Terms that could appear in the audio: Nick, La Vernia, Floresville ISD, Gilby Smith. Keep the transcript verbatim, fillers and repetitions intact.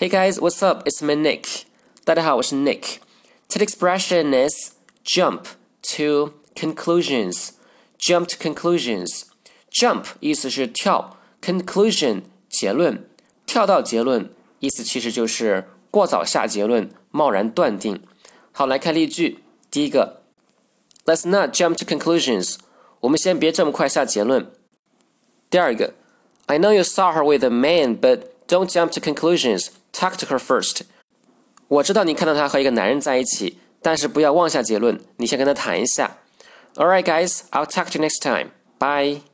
Hey guys, what's up? It's me Nick. 大家好，我是 Nick. Today's expression is jump to conclusions. Jump to conclusions. Jump 意思是跳 ，conclusion 结论，跳到结论，意思其实就是过早下结论，贸然断定。好，来看例句。第一个 ，Let's not jump to conclusions. 我们先别这么快下结论。第二个 ，I know you saw her with a man, but don't jump to conclusions. Talk to her first. 我知道你看到她和一个男人在一起，但是不要妄下结论，你先跟她谈一下。All right, guys. I'll talk to you next time. Bye.